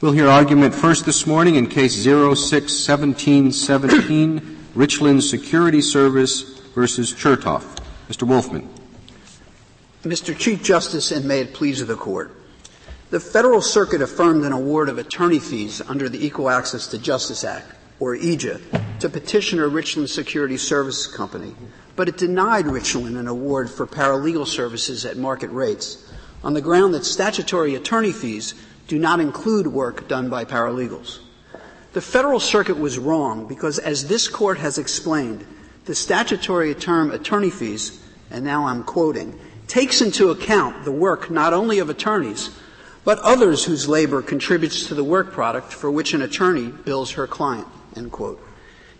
We'll hear argument first this morning in Case 06-1717, Richlin Security Service versus Chertoff. Mr. Wolfman. Mr. Chief Justice, and may it please the Court, the Federal Circuit affirmed an award of attorney fees under the Equal Access to Justice Act, or EAJA, to petitioner Richlin Security Service Company, but it denied Richlin an award for paralegal services at market rates on the ground that statutory attorney fees do not include work done by paralegals. The Federal Circuit was wrong because, as this Court has explained, the statutory term attorney fees, and now I'm quoting, takes into account the work not only of attorneys, but others whose labor contributes to the work product for which an attorney bills her client, end quote.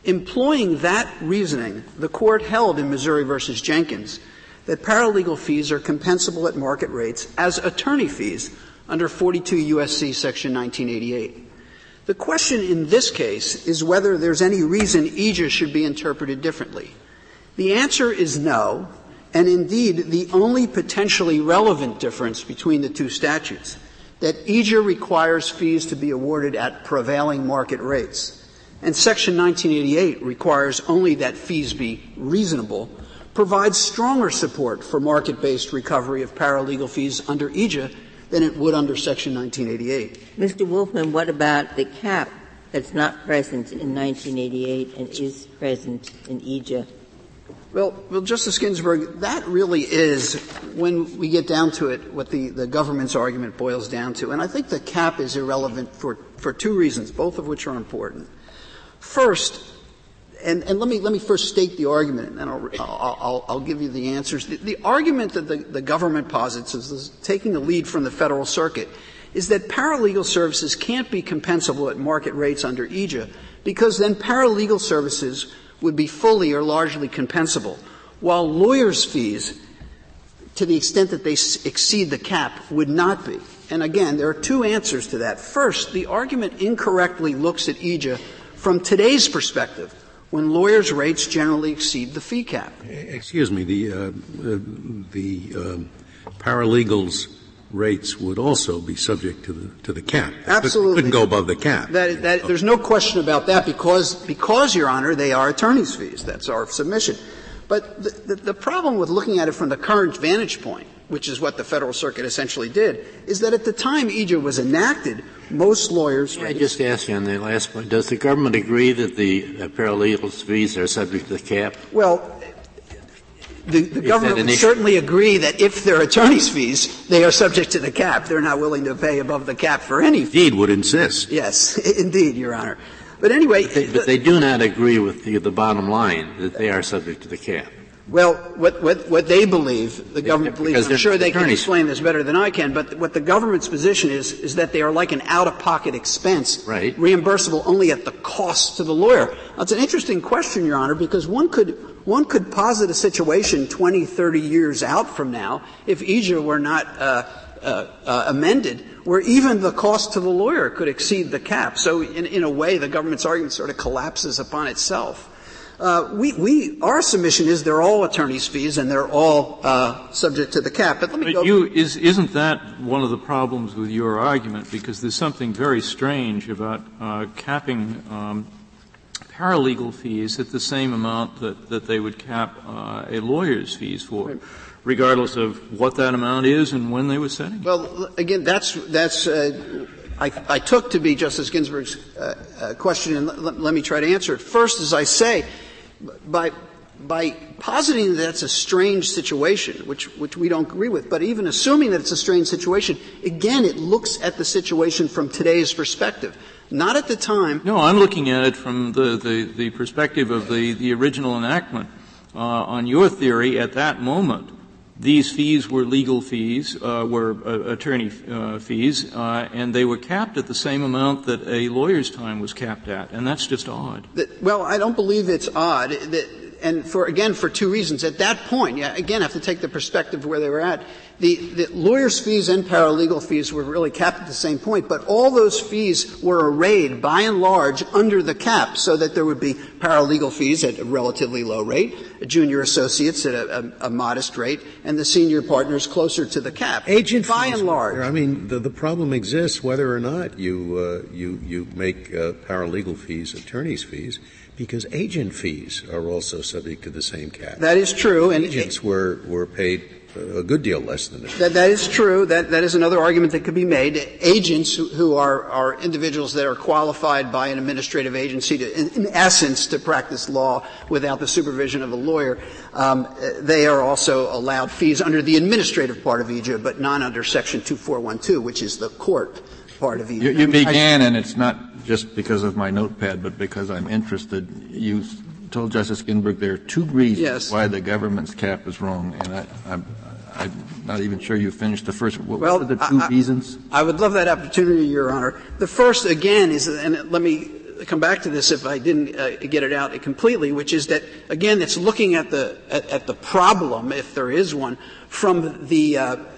Employing that reasoning, the Court held in Missouri v. Jenkins that paralegal fees are compensable at market rates as attorney fees under 42 U.S.C. Section 1988. The question in this case is whether there's any reason EAJA should be interpreted differently. The answer is no, and indeed the only potentially relevant difference between the two statutes, that EAJA requires fees to be awarded at prevailing market rates, and Section 1988 requires only that fees be reasonable, provides stronger support for market-based recovery of paralegal fees under EAJA than it would under Section 1988. Mr. Wolfman, what about the cap that's not present in 1988 and is present in EAJA? Well, Justice Ginsburg, that really is, when we get down to it, what the government's argument boils down to. And I think the cap is irrelevant for two reasons, both of which are important. First, and let me first state the argument, and then I'll give you the answers. The argument that the government posits is taking the lead from the Federal Circuit is that paralegal services can't be compensable at market rates under EAJA because then paralegal services would be fully or largely compensable, while lawyers' fees, to the extent that they exceed the cap, would not be. And again, there are two answers to that. First, the argument incorrectly looks at EAJA from today's perspective, when lawyers' rates generally exceed the fee cap. Excuse me, the paralegals' rates would also be subject to the cap. Absolutely. It couldn't go above the cap. There's no question about that because, Your Honor, they are attorney's fees. That's our submission. But the problem with looking at it from the current vantage point, which is what the Federal Circuit essentially did, is that at the time EAJA was enacted, most lawyers — I just asked you on the last point, does the government agree that the paralegals' fees are subject to the cap? Well, the government would certainly agree that if they're attorney's fees, they are subject to the cap. They're not willing to pay above the cap for any fee. Indeed, would insist. Yes, indeed, Your Honor. But anyway — But they do not agree with the bottom line, that they are subject to the cap. Well, what they believe, the government believes, I'm sure they can explain this better than I can, but what the government's position is that they are like an out-of-pocket expense, right, reimbursable only at the cost to the lawyer. That's an interesting question, Your Honor, because one could posit a situation 20, 30 years out from now, if EAJA were not amended, where even the cost to the lawyer could exceed the cap. So in a way, the government's argument sort of collapses upon itself. Our submission is they're all attorney's fees and they're all subject to the cap. But let me go. Isn't that one of the problems with your argument? Because there's something very strange about capping paralegal fees at the same amount that they would cap a lawyer's fees for. Right. Regardless of what that amount is and when they were setting it. Well, again, that's I took to be Justice Ginsburg's question, and let me try to answer it. First, as I say, by positing that it's a strange situation, which we don't agree with, but even assuming that it's a strange situation, again, it looks at the situation from today's perspective, not at the time. No, I'm looking at it from the perspective of the original enactment. On your theory, at that moment, these fees were legal fees, attorney fees, and they were capped at the same amount that a lawyer's time was capped at, and that's just odd. Well, I don't believe it's odd. And for two reasons. At that point, I have to take the perspective of where they were at. The lawyers' fees and paralegal fees were really capped at the same point, but all those fees were arrayed, by and large, under the cap, so that there would be paralegal fees at a relatively low rate, junior associates at a modest rate, and the senior partners closer to the cap. Agent fees, by and large. I mean, the problem exists whether or not you make paralegal fees attorney's fees, because agent fees are also subject to the same cap. That is true. And agents were paid a good deal less than that. That is true. That is another argument that could be made. Agents who are individuals that are qualified by an administrative agency to, in essence, to practice law without the supervision of a lawyer, they are also allowed fees under the administrative part of EAJA, but not under Section 2412, which is the court part of EAJA. You began, and it's not just because of my notepad, but because I'm interested, you told Justice Ginsburg there are two reasons why the government's cap is wrong, and I'm not even sure you finished the first. What were the two reasons? I would love that opportunity, Your Honor. The first, again, is, and let me come back to this if I didn't get it out completely, which is that, again, it's looking at the problem, if there is one, from the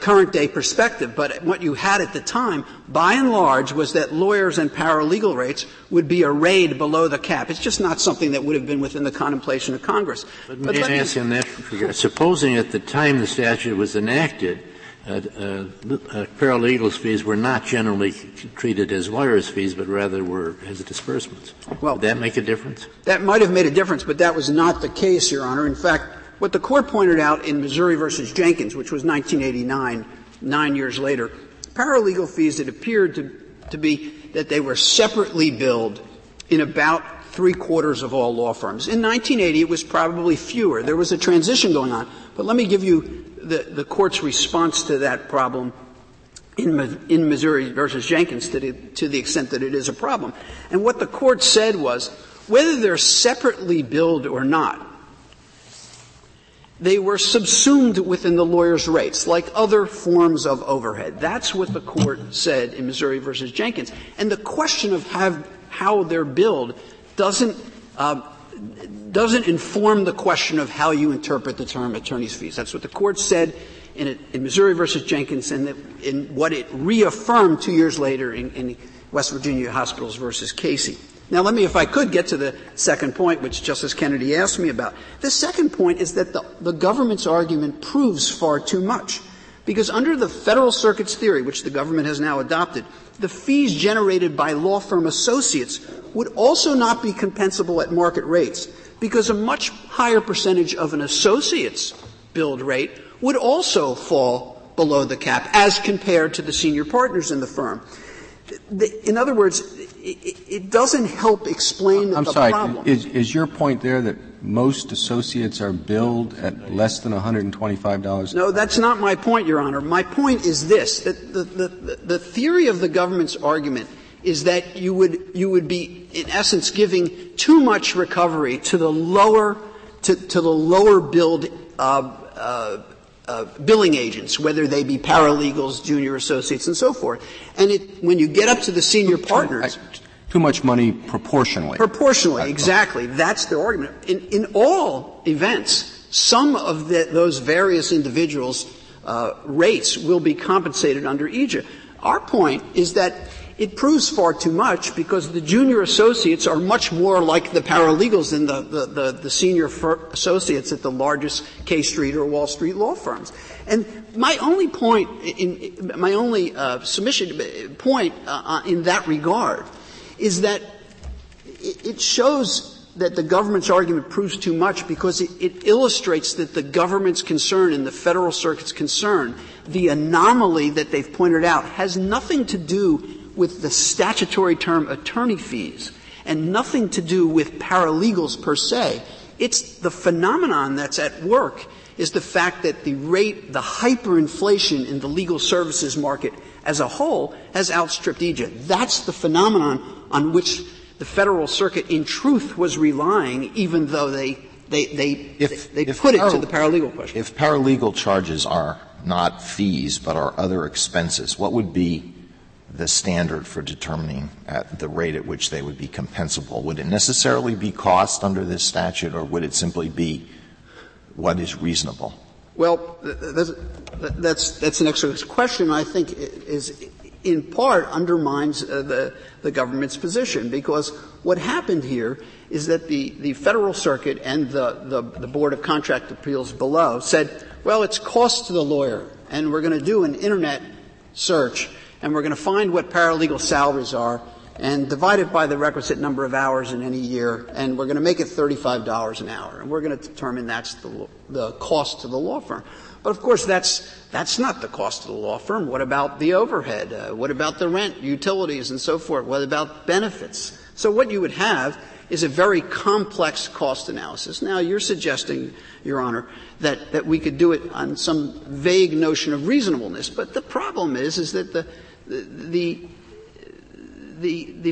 current day perspective. But what you had at the time, by and large, was that lawyers and paralegal rates would be arrayed below the cap. It's just not something that would have been within the contemplation of Congress. But let me ask you on that. Supposing at the time the statute was enacted, paralegal fees were not generally treated as lawyers' fees, but rather were as disbursements. Well, would that make a difference? That might have made a difference, but that was not the case, Your Honor. In fact, what the Court pointed out in Missouri v. Jenkins, which was 1989, 9 years later, paralegal fees, it appeared to be that they were separately billed in about three-quarters of all law firms. In 1980, it was probably fewer. There was a transition going on. But let me give you the Court's response to that problem in Missouri v. Jenkins to the extent that it is a problem. And what the Court said was, whether they're separately billed or not, they were subsumed within the lawyer's rates, like other forms of overhead. That's what the Court said in Missouri v. Jenkins. And the question of how they're billed doesn't inform the question of how you interpret the term attorney's fees. That's what the Court said in Missouri versus Jenkins, and in what it reaffirmed 2 years later in West Virginia Hospitals versus Casey. Now, let me, if I could, get to the second point, which Justice Kennedy asked me about. The second point is that the government's argument proves far too much, because under the Federal Circuit's theory, which the government has now adopted, the fees generated by law firm associates would also not be compensable at market rates, because a much higher percentage of an associate's billed rate would also fall below the cap as compared to the senior partners in the firm. In other words, it doesn't help explain the problem. I'm sorry. Is your point there that most associates are billed at less than $125? No, that's not my point, Your Honor. My point is this, that the theory of the government's argument is that you would be, in essence, giving too much recovery to the lower, to the lower billed, billing agents, whether they be paralegals, junior associates, and so forth. And when you get up to the senior partners, too much money proportionally. Proportionally, exactly. That's their argument. In all events, some of those various individuals' rates will be compensated under EAJA. Our point is that it proves far too much, because the junior associates are much more like the paralegals than the senior associates at the largest K Street or Wall Street law firms. And my only point, my only submission point in that regard, is that it shows that the government's argument proves too much, because it illustrates that the government's concern and the Federal Circuit's concern, the anomaly that they've pointed out, has nothing to do with the statutory term attorney fees and nothing to do with paralegals per se. It's the phenomenon that's at work is the fact that the hyperinflation in the legal services market as a whole has outstripped EAJA. That's the phenomenon on which the Federal Circuit in truth was relying, even though they put it to the paralegal question. If paralegal charges are not fees but are other expenses, what would be the standard for determining at the rate at which they would be compensable? Would it necessarily be cost under this statute, or would it simply be what is reasonable? Well, that's an excellent question. I think is in part undermines the government's position, because what happened here is that the Federal Circuit and the Board of Contract Appeals below said, well, it's cost to the lawyer, and we're going to do an Internet search, and we're going to find what paralegal salaries are and divide it by the requisite number of hours in any year, and we're going to make it $35 an hour, and we're going to determine that's the cost to the law firm. But, of course, that's not the cost of the law firm. What about the overhead? What about the rent, utilities, and so forth? What about benefits? So what you would have is a very complex cost analysis. Now, you're suggesting, Your Honor, that we could do it on some vague notion of reasonableness. But the problem is that the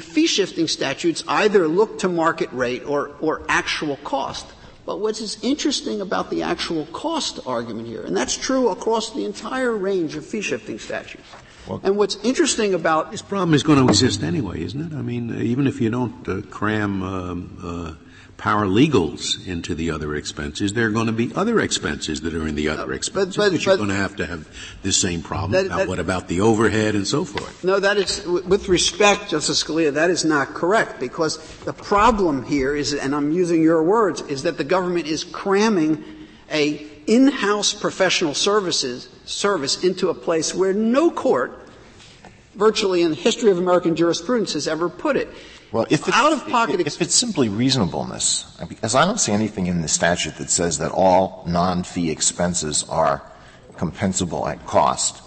fee-shifting statutes either look to market rate or actual cost. But what is interesting about the actual cost argument here, and that's true across the entire range of fee-shifting statutes. Well, and what's interesting about this problem is going to exist anyway, isn't it? I mean, even if you don't cram paralegals into the other expenses, there are going to be other expenses that are in the other expenses. But you're going to have this same problem about what about the overhead and so forth. No, that is, with respect, Justice Scalia, that is not correct, because the problem here is, and I'm using your words, is that the government is cramming a in-house professional service into a place where no court, virtually in the history of American jurisprudence, has ever put it. Well, if it's simply reasonableness, because I don't see anything in the statute that says that all non-fee expenses are compensable at cost.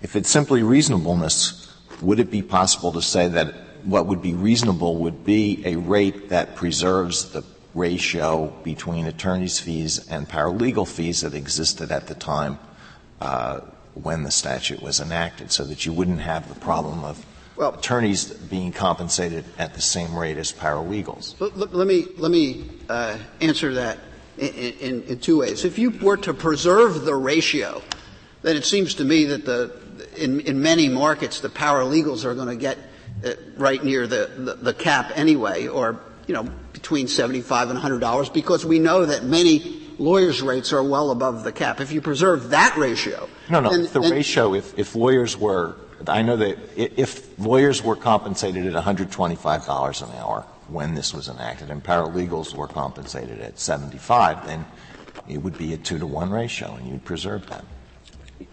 If it's simply reasonableness, would it be possible to say that what would be reasonable would be a rate that preserves the ratio between attorney's fees and paralegal fees that existed at the time when the statute was enacted, so that you wouldn't have the problem of attorneys being compensated at the same rate as paralegals? Let me answer that in two ways. If you were to preserve the ratio, then it seems to me that in many markets the paralegals are going to get right near the cap anyway, or between $75 and $100, because we know that many lawyers' rates are well above the cap. If you preserve that ratio, if lawyers were compensated at $125 an hour when this was enacted and paralegals were compensated at $75, then it would be a 2-to-1 ratio, and you'd preserve that.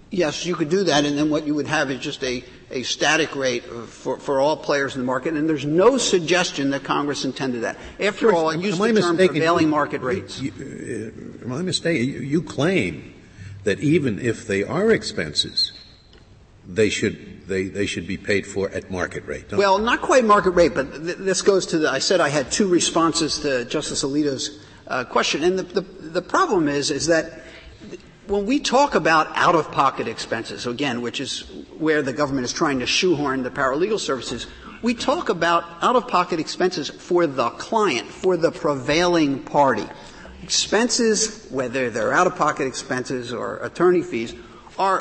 Yes, you could do that, and then what you would have is just a static rate for all players in the market, and there's no suggestion that Congress intended that. After all, it used the term prevailing market rates. Am I mistaken? You claim that even if they are expenses, they should be paid for at market rate. Well, not quite market rate, but this goes to I said I had two responses to Justice Alito's question, and the problem is that when we talk about out-of-pocket expenses, again, which is where the government is trying to shoehorn the paralegal services, we talk about out-of-pocket expenses for the client, for the prevailing party. Expenses, whether they're out-of-pocket expenses or attorney fees, are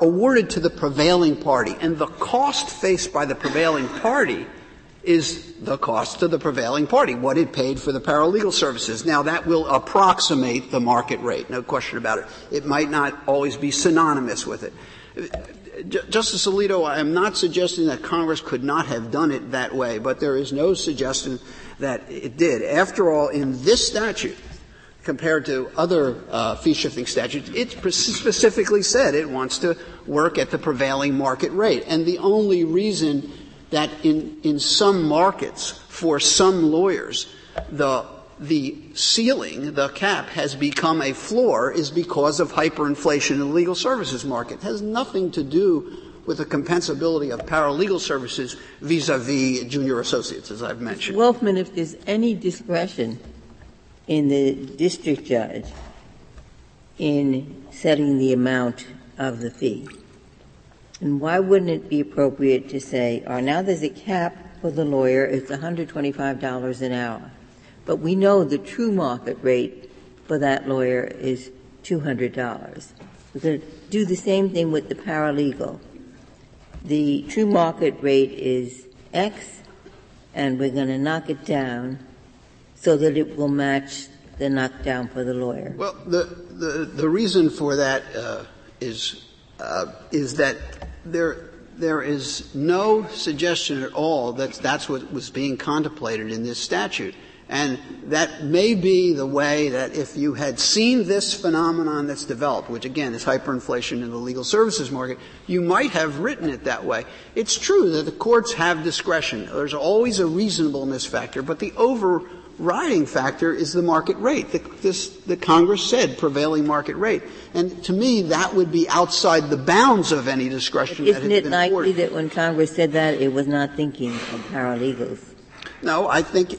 awarded to the prevailing party, and the cost faced by the prevailing party is the cost to the prevailing party, what it paid for the paralegal services. Now, that will approximate the market rate, no question about it. It might not always be synonymous with it. Justice Alito, I am not suggesting that Congress could not have done it that way, but there is no suggestion that it did. After all, in this statute, compared to other fee-shifting statutes, it specifically said it wants to work at the prevailing market rate. And the only reason that in some markets, for some lawyers, the ceiling, the cap, has become a floor is because of hyperinflation in the legal services market. It has nothing to do with the compensability of paralegal services vis-a-vis junior associates, as I've mentioned. Mr. Wolfman, if there's any discretion in the district judge in setting the amount of the fee, and why wouldn't it be appropriate to say, now there's a cap for the lawyer, it's $125 an hour, but we know the true market rate for that lawyer is $200. We're going to do the same thing with the paralegal. the true market rate is X, and we're going to knock it down so that it will match the knockdown for the lawyer? Well, the reason for that is that there is no suggestion at all that that's what was being contemplated in this statute. And that may be the way that if you had seen this phenomenon that's developed, which again is hyperinflation in the legal services market, you might have written it that way. It's true that the courts have discretion. There's always a reasonableness factor, but the overriding factor is the market rate. The Congress said prevailing market rate. And to me, that would be outside the bounds of any discretion that had been afforded. Isn't it likely that when Congress said that, it was not thinking of paralegals? No, I think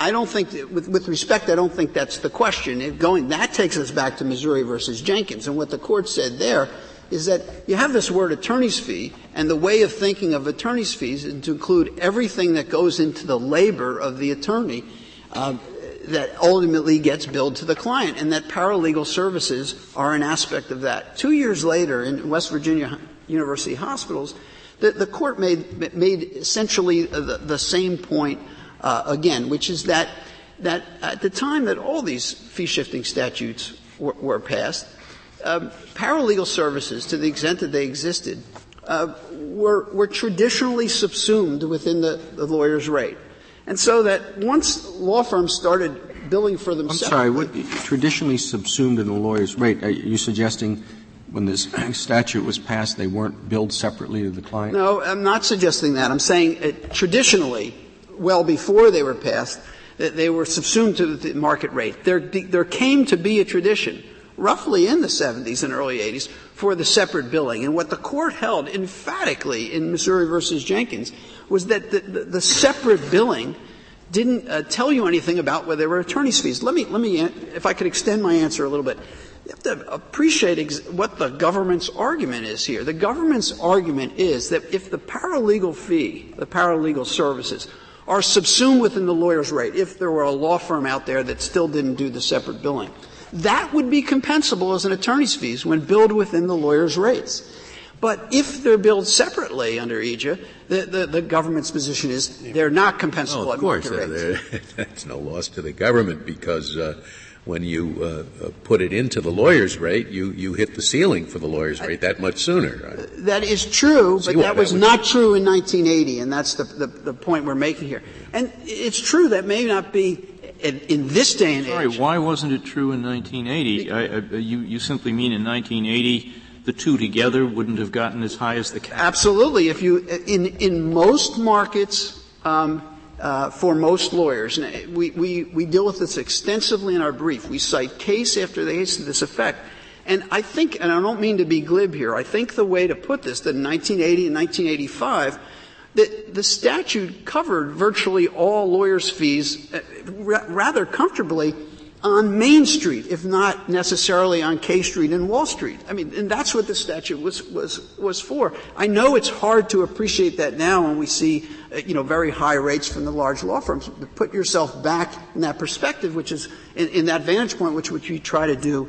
I don't think with respect, I don't think that's the question. That takes us back to Missouri versus Jenkins, and what the court said there is that you have this word attorney's fee, and the way of thinking of attorney's fees is to include everything that goes into the labor of the attorney that ultimately gets billed to the client, and that paralegal services are an aspect of that. 2 years later, in West Virginia University Hospitals, the court made essentially the same point again, which is that at the time that all these fee-shifting statutes were passed, paralegal services, to the extent that they existed, were traditionally subsumed within the lawyer's rate. And so that once law firms started billing for themselves... I'm sorry, what traditionally subsumed in the lawyer's rate? Are you suggesting when this statute was passed, they weren't billed separately to the client? No, I'm not suggesting that. I'm saying traditionally, well before they were passed, that they were subsumed to the market rate. There came to be a tradition, roughly in the 70s and early 80s, for the separate billing. And what the court held emphatically in Missouri versus Jenkins was that the separate billing didn't tell you anything about whether there were attorney's fees. Let me, if I could extend my answer a little bit. You have to appreciate what the government's argument is here. The government's argument is that if the paralegal fee, the paralegal services, are subsumed within the lawyer's rate, if there were a law firm out there that still didn't do the separate billing, that would be compensable as an attorney's fees when billed within the lawyer's rates. But if they're billed separately under EAJA, the government's position is they're not compensable at market rates. Of course, that's no loss to the government because when you put it into the lawyer's rate, you hit the ceiling for the lawyer's rate that much sooner. Right? That is true, but that was not true in 1980, and that's the point we're making here. And it's true that may not be in this day and age. Sorry, why wasn't it true in 1980? You simply mean in 1980 the two together wouldn't have gotten as high as the cap? Absolutely. If you in most markets. For most lawyers, and we deal with this extensively in our brief. We cite case after case to this effect. And I think, and I don't mean to be glib here, I think the way to put this, that in 1980 and 1985, that the statute covered virtually all lawyers' fees rather comfortably on Main Street, if not necessarily on K Street and Wall Street. I mean, and that's what the statute was for. I know it's hard to appreciate that now when we see, very high rates from the large law firms. But put yourself back in that perspective, which is in that vantage point, which we try to do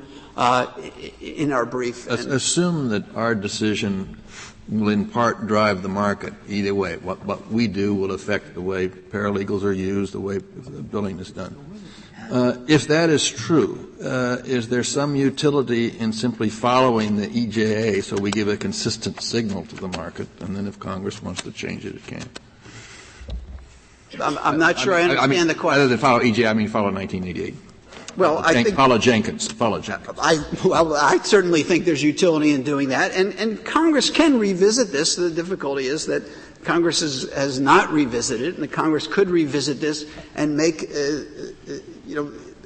in our brief. Assume that our decision will in part drive the market either way. What we do will affect the way paralegals are used, the way the billing is done. If that is true, is there some utility in simply following the EJA so we give a consistent signal to the market, and then if Congress wants to change it, it can? I'm not sure I understand the question. Other than follow EJA, I mean follow 1988. Well, Follow Jenkins. I certainly think there's utility in doing that, and Congress can revisit this. The difficulty is that Congress has not revisited it, and the Congress could revisit this and make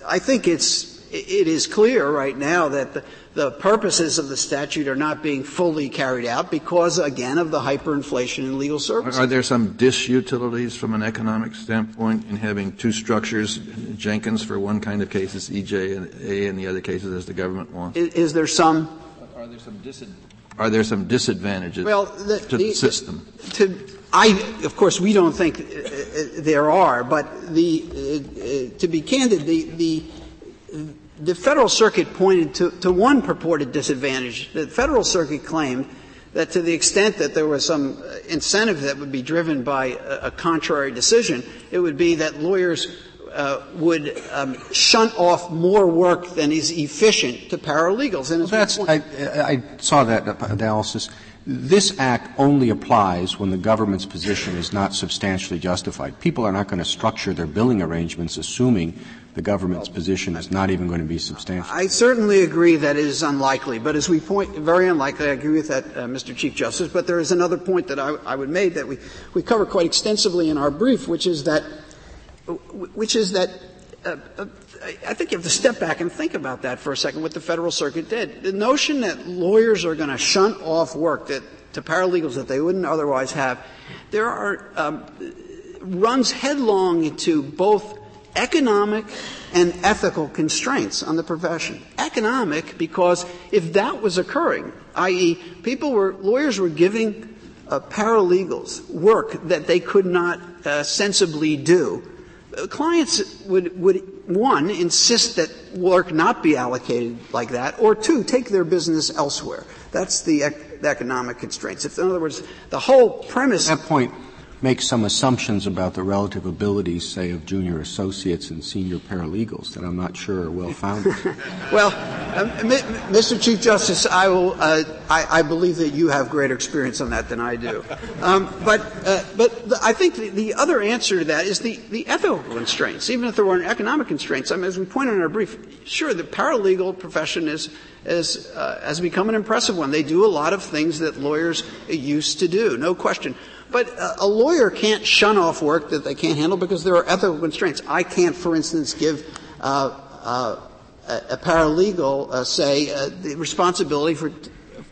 I think it is clear right now that the purposes of the statute are not being fully carried out because, again, of the hyperinflation in legal services. Are there some disutilities from an economic standpoint in having two structures, Jenkins for one kind of cases, EJA, and the other cases as the government wants? Are there some disadvantages to the system? Of course, we don't think there are, but to be candid, the Federal Circuit pointed to one purported disadvantage. The Federal Circuit claimed that to the extent that there was some incentive that would be driven by a contrary decision, it would be that lawyers would shunt off more work than is efficient to paralegals. And well, I saw that analysis. This Act only applies when the government's position is not substantially justified. People are not going to structure their billing arrangements assuming the government's position is not even going to be substantial. I certainly agree that it is unlikely, but as we point, very unlikely, I agree with that, Mr. Chief Justice, but there is another point that I would make that we cover quite extensively in our brief, which is that I think you have to step back and think about that for a second, what the Federal Circuit did. The notion that lawyers are going to shunt off work to paralegals that they wouldn't otherwise have, runs headlong into both economic and ethical constraints on the profession. Economic, because if that was occurring, i.e., lawyers were giving paralegals work that they could not sensibly do, clients would, one, insist that work not be allocated like that, or two, take their business elsewhere. That's the economic constraints. If, in other words, the whole premise... At that point, make some assumptions about the relative abilities, say, of junior associates and senior paralegals that I'm not sure are well-founded. Well, Mr. Chief Justice, I believe that you have greater experience on that than I do. But I think the other answer to that is the ethical constraints, even if there weren't economic constraints. I mean, as we pointed in our brief, sure, the paralegal profession has become an impressive one. They do a lot of things that lawyers used to do, no question. But a lawyer can't shun off work that they can't handle because there are ethical constraints. I can't, for instance, give a paralegal, the responsibility for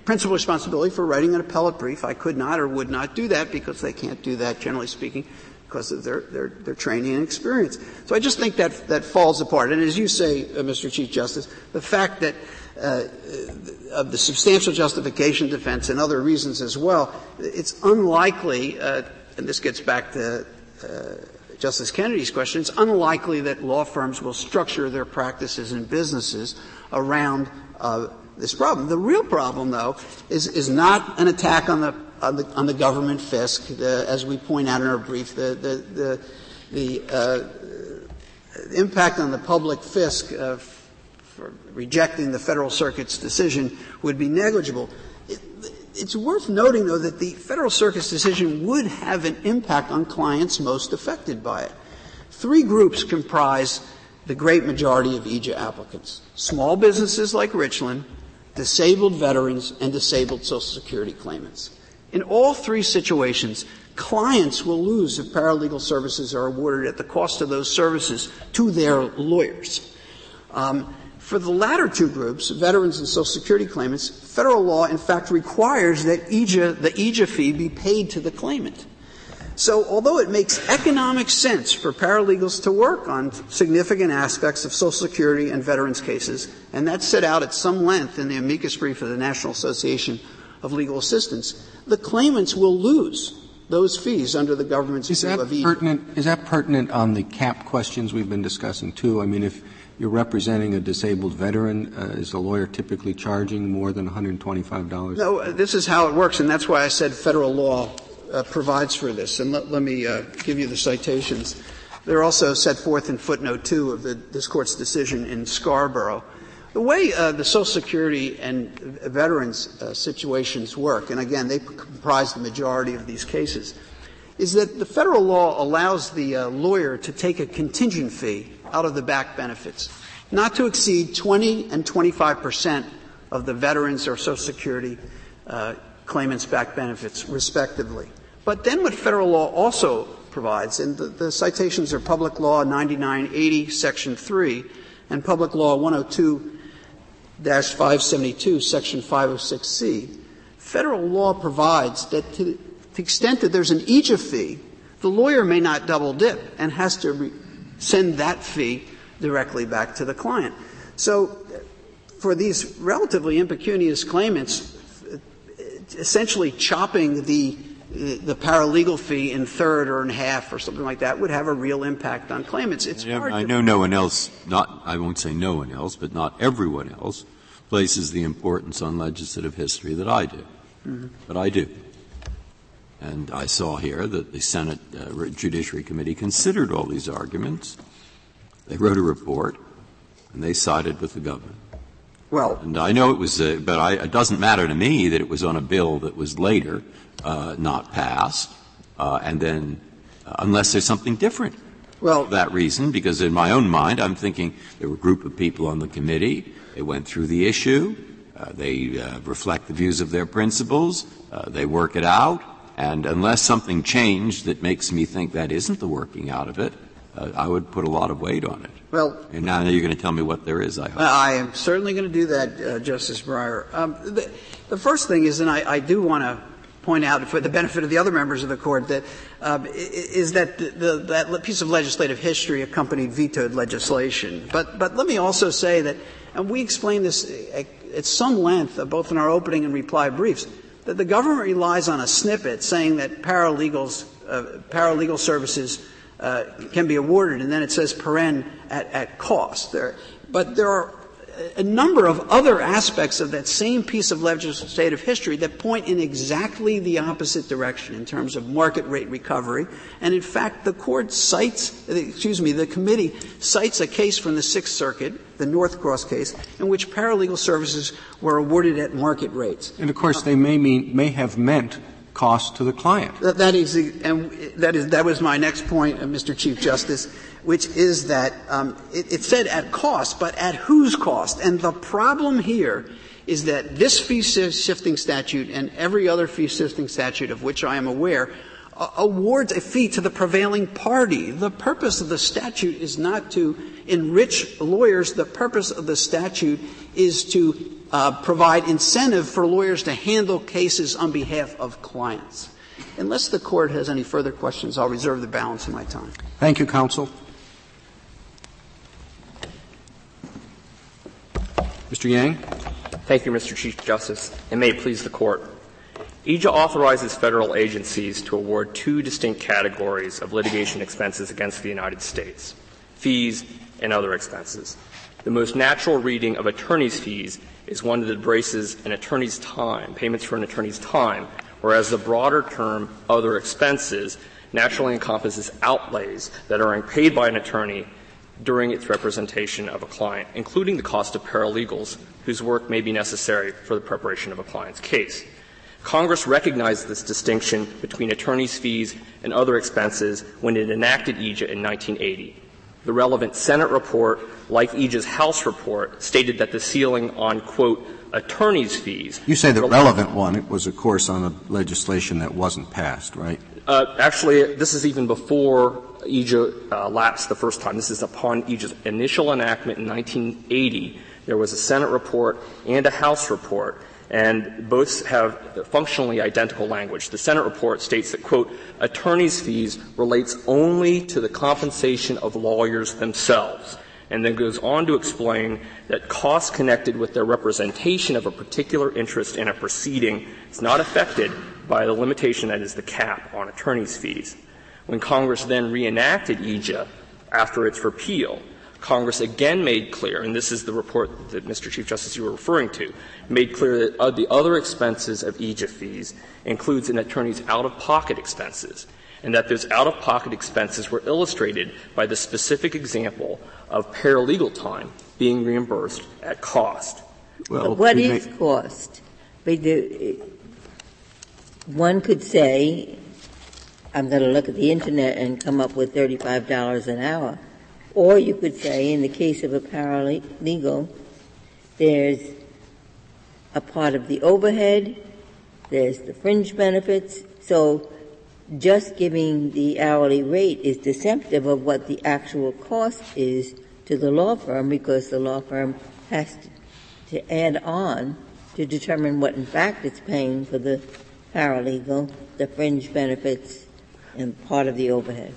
principal responsibility for writing an appellate brief. I could not or would not do that because they can't do that, generally speaking, because of their training and experience. So I just think that falls apart. And as you say, Mr. Chief Justice, the fact that of the substantial justification defense and other reasons as well, it's unlikely, and this gets back to Justice Kennedy's question, it's unlikely that law firms will structure their practices and businesses around this problem. The real problem, though, is not an attack on the government fisc. As we point out in our brief, the impact on the public fisc for rejecting the Federal Circuit's decision would be negligible. It's worth noting, though, that the Federal Circuit's decision would have an impact on clients most affected by it. Three groups comprise the great majority of EAJA applicants: small businesses like Richlin, disabled veterans, and disabled Social Security claimants. In all three situations, clients will lose if paralegal services are awarded at the cost of those services to their lawyers. For the latter two groups, veterans and Social Security claimants, federal law, in fact, requires that the EAJA fee be paid to the claimant. So although it makes economic sense for paralegals to work on significant aspects of Social Security and veterans cases, and that's set out at some length in the amicus brief of the National Association of Legal Assistants, the claimants will lose those fees under the government's view of EAJA. Is that pertinent on the cap questions we've been discussing, too? I mean, if you're representing a disabled veteran, is the lawyer typically charging more than $125? No, this is how it works, and that's why I said federal law provides for this. And let me give you the citations. They're also set forth in footnote 2 of this Court's decision in Scarborough. The way the Social Security and veterans situations work, and again, they comprise the majority of these cases, is that the federal law allows the lawyer to take a contingent fee out of the back benefits, not to exceed 20% and 25% of the veterans or Social Security claimants' back benefits, respectively. But then what federal law also provides, and the citations are Public Law 99-80, Section 3, and Public Law 102-572, Section 506 C, federal law provides that to the extent that there's an EAJA fee, the lawyer may not double dip and has to send that fee directly back to the client. So for these relatively impecunious claimants, essentially chopping the paralegal fee in third or in half or something like that would have a real impact on claimants. It's hard I know no one else, I won't say no one else, but not everyone else places the importance on legislative history that I do. but I do. And I saw here that the Senate Judiciary Committee considered all these arguments. They wrote a report, and they sided with the government. Well, and I know it was, it doesn't matter to me that it was on a bill that was later not passed, and then unless there's something different. Well, for that reason, because in my own mind, I'm thinking there were a group of people on the committee. They went through the issue. They reflect the views of their principles. They work it out. And unless something changed that makes me think that isn't the working out of it, I would put a lot of weight on it. Well, and now you're going to tell me what there is, I hope. I am certainly going to do that, Justice Breyer. The first thing is, and I do want to point out for the benefit of the other members of the Court, that is that that piece of legislative history accompanied vetoed legislation. But let me also say that, and we explained this at some length, both in our opening and reply briefs, that the government relies on a snippet saying that paralegal services can be awarded, and then it says paren at cost. But there are a number of other aspects of that same piece of legislative history that point in exactly the opposite direction in terms of market rate recovery. And in fact, the committee cites a case from the Sixth Circuit, the North Cross case, in which paralegal services were awarded at market rates. And of course, they may have meant cost to the client. That was my next point, Mr. Chief Justice, which is that it said at cost, but at whose cost? And the problem here is that this fee-shifting statute and every other fee-shifting statute of which I am aware awards a fee to the prevailing party. The purpose of the statute is not to enrich lawyers. The purpose of the statute is to provide incentive for lawyers to handle cases on behalf of clients. Unless the Court has any further questions, I'll reserve the balance of my time. Thank you, counsel. Mr. Yang. Thank you, Mr. Chief Justice, and may it please the Court. EAJA authorizes federal agencies to award two distinct categories of litigation expenses against the United States, fees and other expenses. The most natural reading of attorney's fees is one that embraces an attorney's time, payments for an attorney's time, whereas the broader term, other expenses, naturally encompasses outlays that are paid by an attorney during its representation of a client, including the cost of paralegals whose work may be necessary for the preparation of a client's case. Congress recognized this distinction between attorney's fees and other expenses when it enacted EAJA in 1980. The relevant Senate report, like EAJA's House report, stated that the ceiling on, quote, attorney's fees. You say the relevant one. It was, of course, on a legislation that wasn't passed, right? Actually, this is even before EAJA lapsed the first time. This is upon EAJA's initial enactment in 1980. There was a Senate report and a House report, and both have functionally identical language. The Senate report states that, quote, attorney's fees relates only to the compensation of lawyers themselves, and then goes on to explain that costs connected with their representation of a particular interest in a proceeding is not affected by the limitation that is the cap on attorney's fees. When Congress then reenacted EAJA after its repeal, Congress again made clear, and this is the report that, Mr. Chief Justice, you were referring to, made clear that the other expenses of EAJA fees includes an attorney's out-of-pocket expenses, and that those out-of-pocket expenses were illustrated by the specific example of paralegal time being reimbursed at cost. Well, what is cost? One could say, I'm going to look at the Internet and come up with $35 an hour. Or you could say, in the case of a paralegal, there's a part of the overhead, there's the fringe benefits. So just giving the hourly rate is deceptive of what the actual cost is to the law firm, because the law firm has to add on to determine what, in fact, it's paying for the paralegal, the fringe benefits, and part of the overhead.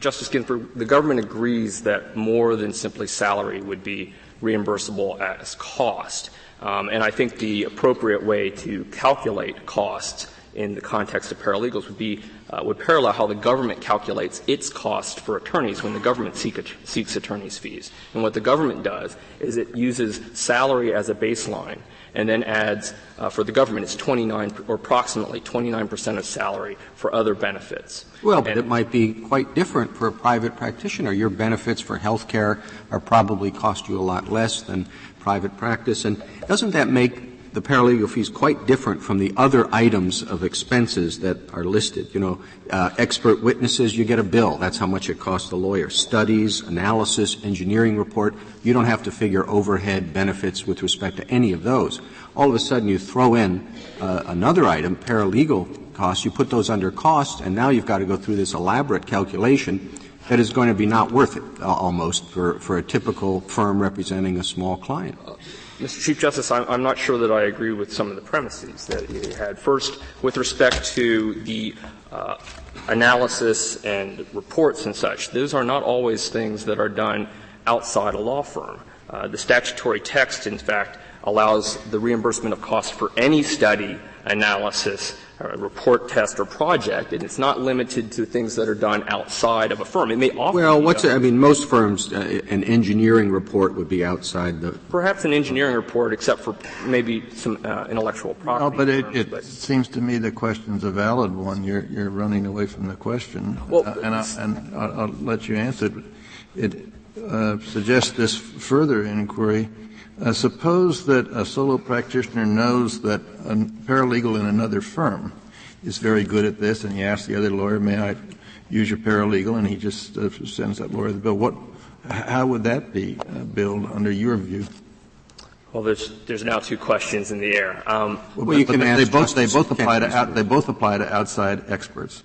Justice Ginsburg, the government agrees that more than simply salary would be reimbursable as cost. And I think the appropriate way to calculate costs in the context of paralegals would be would parallel how the government calculates its cost for attorneys when the government seeks attorneys' fees. And what the government does is it uses salary as a baseline and then adds, for the government, it's 29% of salary for other benefits. Well, but it might be quite different for a private practitioner. Your benefits for health care are probably cost you a lot less than private practice. And doesn't that make the paralegal fees quite different from the other items of expenses that are listed? You know, expert witnesses, you get a bill. That's how much it costs the lawyer. Studies, analysis, engineering report. You don't have to figure overhead benefits with respect to any of those. All of a sudden you throw in another item, paralegal costs. You put those under costs, and now you've got to go through this elaborate calculation that is going to be not worth it, almost, for a typical firm representing a small client. Mr. Chief Justice, I'm not sure that I agree with some of the premises that you had. First, with respect to the analysis and reports and such, those are not always things that are done outside a law firm. The statutory text, in fact, allows the reimbursement of costs for any study, analysis, report, test, or project, and it's not limited to things that are done outside of a firm. It may often most firms, an engineering report would be outside the — Perhaps an engineering report, except for maybe some intellectual property. No, but it seems to me the question's a valid one. You're running away from the question, well, I'll let you answer it. It suggests this further inquiry. Suppose that a solo practitioner knows that a paralegal in another firm is very good at this, and he asks the other lawyer, may I use your paralegal, and he just sends that lawyer the bill. How would that be billed under your view? Well, there's now two questions in the air. They both apply to outside experts.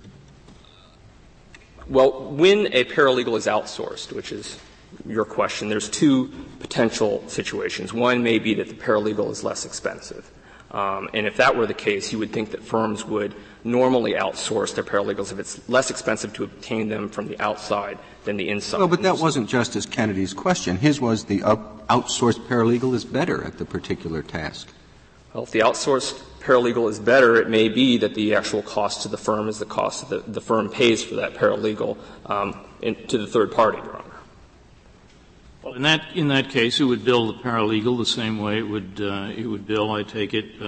Well, when a paralegal is outsourced, which is your question, there's two potential situations. One may be that the paralegal is less expensive. And if that were the case, you would think that firms would normally outsource their paralegals if it's less expensive to obtain them from the outside than the inside. Well, but that wasn't Justice Kennedy's question. His was the outsourced paralegal is better at the particular task. Well, if the outsourced paralegal is better, it may be that the actual cost to the firm is the cost that the firm pays for that paralegal to the third party, Your Honor. Well, in that case, it would bill the paralegal the same way it would bill, I take it,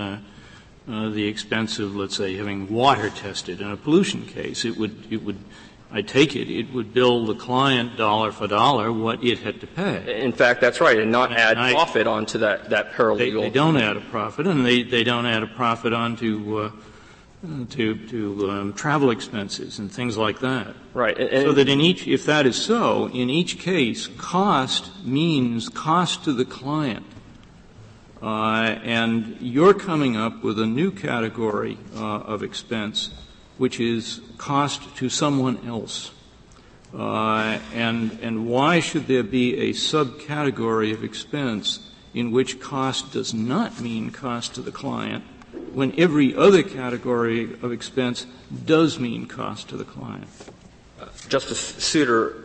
the expense of, let's say, having water tested in a pollution case. It would, I take it, it would bill the client dollar for dollar what it had to pay. In fact, that's right, and not add profit onto that paralegal. They don't add a profit, and they don't add a profit onto travel expenses and things like that. Right. And so that if that is so, in each case, cost means cost to the client. And you're coming up with a new category of expense, which is cost to someone else. And why should there be a subcategory of expense in which cost does not mean cost to the client, when every other category of expense does mean cost to the client? Justice Souter,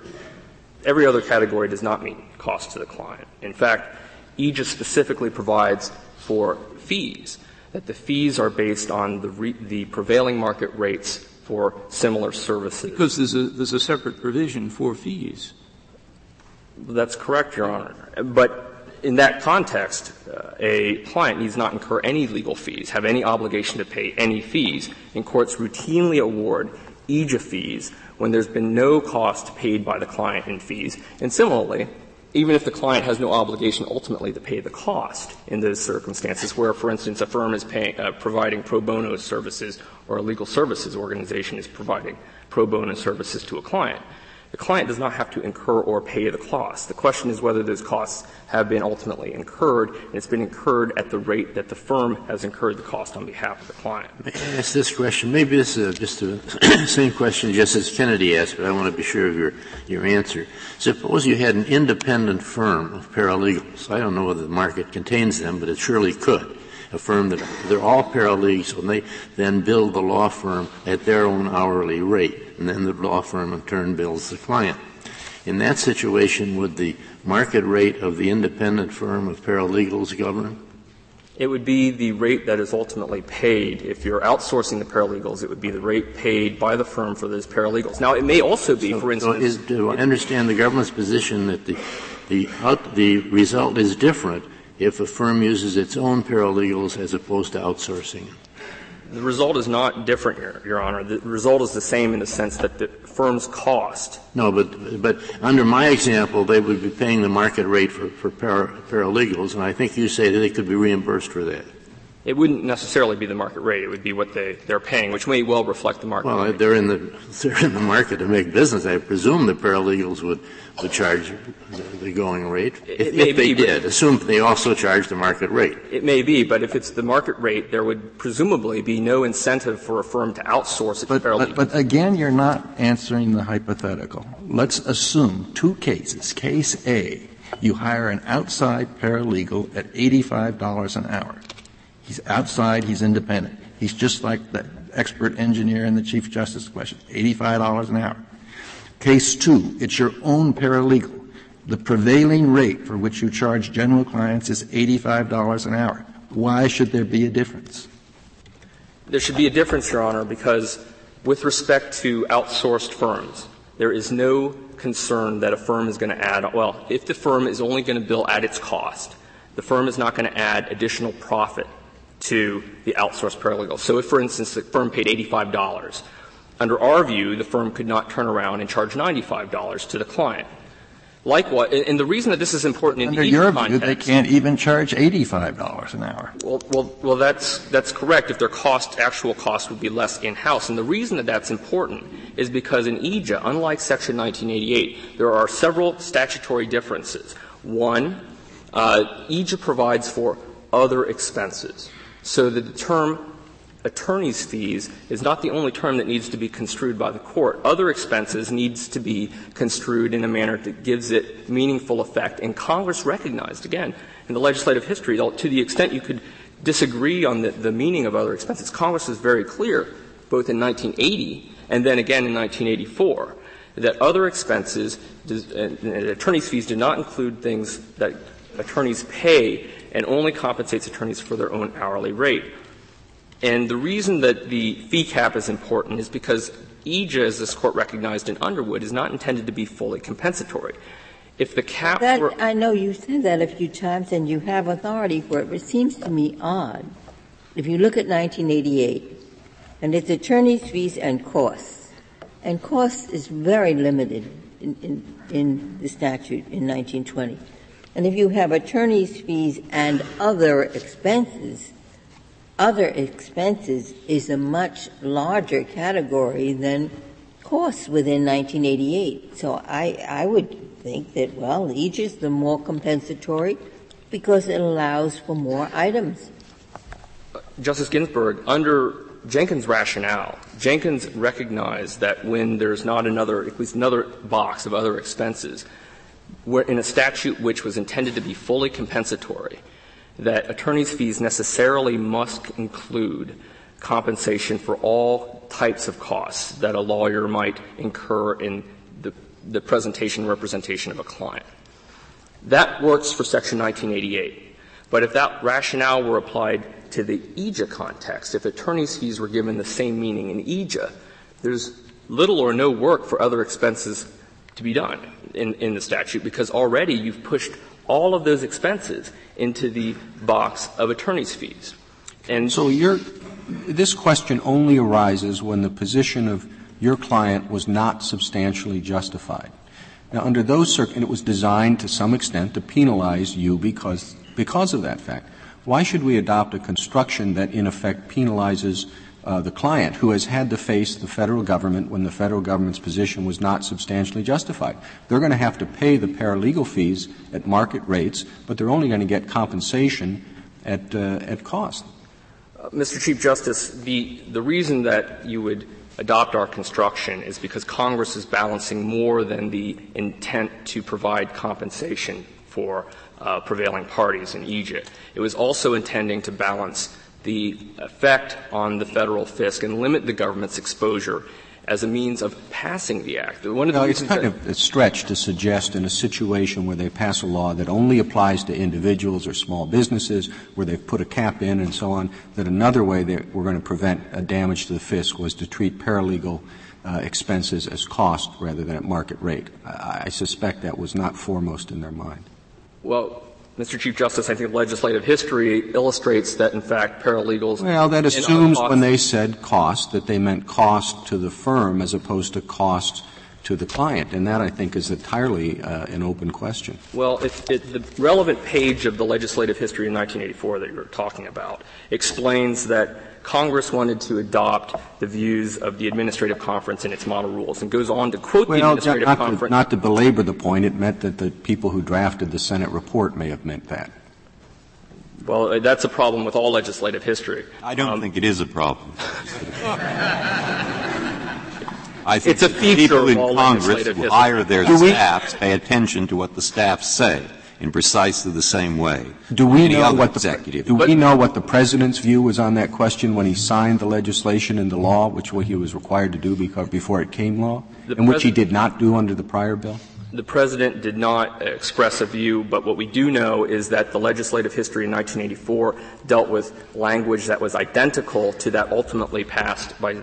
every other category does not mean cost to the client. In fact, EAJA specifically provides for fees, that the fees are based on the prevailing market rates for similar services. Because there's a separate provision for fees. That's correct, Your Honor. But in that context, a client needs not incur any legal fees, have any obligation to pay any fees, and courts routinely award EAJA fees when there's been no cost paid by the client in fees. And similarly, even if the client has no obligation ultimately to pay the cost in those circumstances where, for instance, a firm is providing pro bono services or a legal services organization is providing pro bono services to a client, the client does not have to incur or pay the cost. The question is whether those costs have been ultimately incurred, and it's been incurred at the rate that the firm has incurred the cost on behalf of the client. May I ask this question? Maybe this is just the same question Justice Kennedy asked, but I want to be sure of your answer. Suppose you had an independent firm of paralegals. I don't know whether the market contains them, but it surely could. A firm that they're all paralegals, and they then bill the law firm at their own hourly rate, and then the law firm in turn bills the client. In that situation, would the market rate of the independent firm of paralegals govern? It would be the rate that is ultimately paid. If you're outsourcing the paralegals, it would be the rate paid by the firm for those paralegals. Now, it may also be, for instance — do I understand the government's position that the result is different if a firm uses its own paralegals as opposed to outsourcing? The result is not different, Your Honor. The result is the same in the sense that the firm's cost. No, but under my example, they would be paying the market rate for paralegals, and I think you say that they could be reimbursed for that. It wouldn't necessarily be the market rate. It would be what they're paying, which may well reflect the market rate. Well, they're in the market to make business. I presume the paralegals would charge the going rate. Assume they also charge the market rate. It may be, but if it's the market rate, there would presumably be no incentive for a firm to outsource its paralegals. But again, you're not answering the hypothetical. Let's assume two cases. Case A, you hire an outside paralegal at $85 an hour. He's outside, he's independent. He's just like the expert engineer in the Chief Justice question, $85 an hour. Case two, it's your own paralegal. The prevailing rate for which you charge general clients is $85 an hour. Why should there be a difference? There should be a difference, Your Honor, because with respect to outsourced firms, there is no concern that a firm is going to add — well, if the firm is only going to bill at its cost, the firm is not going to add additional profit to the outsourced paralegal. So if, for instance, the firm paid $85, under our view, the firm could not turn around and charge $95 to the client. Likewise, and the reason that this is important in either context — under your view, they can't even charge $85 an hour. Well, that's correct if their actual cost would be less in-house. And the reason that that's important is because in EAJA, unlike Section 1988, there are several statutory differences. One, EAJA provides for other expenses. So the term attorney's fees is not the only term that needs to be construed by the court. Other expenses needs to be construed in a manner that gives it meaningful effect. And Congress recognized, again, in the legislative history, to the extent you could disagree on the meaning of other expenses, Congress was very clear, both in 1980 and then again in 1984, that other expenses, attorney's fees do not include things that attorneys pay and only compensates attorneys for their own hourly rate. And the reason that the fee cap is important is because EAJA, as this Court recognized in Underwood, is not intended to be fully compensatory. If the cap were — I know you said that a few times, and you have authority for it, but it seems to me odd. If you look at 1988, and it's attorney's fees and costs is very limited in the statute in 1920. And if you have attorney's fees and other expenses is a much larger category than costs within 1988. So I would think that, well, each is the more compensatory because it allows for more items. Justice Ginsburg, under Jenkins' rationale, Jenkins recognized that when there's not at least another box of other expenses, we're in a statute which was intended to be fully compensatory, that attorney's fees necessarily must include compensation for all types of costs that a lawyer might incur in the presentation and representation of a client. That works for Section 1988. But if that rationale were applied to the EAJA context, if attorney's fees were given the same meaning in EAJA, there's little or no work for other expenses to be done in the statute, because already you've pushed all of those expenses into the box of attorney's fees. And so this question only arises when the position of your client was not substantially justified. Now, under those circumstances, it was designed to some extent to penalize you because of that fact. Why should we adopt a construction that, in effect, penalizes the client who has had to face the federal government when the federal government's position was not substantially justified? They're going to have to pay the paralegal fees at market rates, but they're only going to get compensation at cost. Mr. Chief Justice, the reason that you would adopt our construction is because Congress is balancing more than the intent to provide compensation for prevailing parties in EAJA. It was also intending to balance the effect on the federal fisc and limit the government's exposure as a means of passing the act. It's kind of a stretch to suggest in a situation where they pass a law that only applies to individuals or small businesses, where they've put a cap in and so on, that another way that we're going to prevent a damage to the fisc was to treat paralegal expenses as cost rather than at market rate. I suspect that was not foremost in their mind. Well, Mr. Chief Justice, I think legislative history illustrates that, in fact, paralegals — well, that assumes when they said cost that they meant cost to the firm as opposed to cost to the client, and that, I think, is entirely an open question. Well, the relevant page of the legislative history in 1984 that you were talking about explains that Congress wanted to adopt the views of the Administrative Conference and its model rules, and goes on to quote the Administrative Conference. Well, not to belabor the point, it meant that the people who drafted the Senate report may have meant that. Well, that's a problem with all legislative history. I don't think it is a problem. I think it's a feature people in Congress who hire their staffs pay attention to what the staff say in precisely the same way. Do we know what the President's view was on that question when he signed the legislation into law, which he was required to do before it came law, and which he did not do under the prior bill? The President did not express a view, but what we do know is that the legislative history in 1984 dealt with language that was identical to that ultimately passed by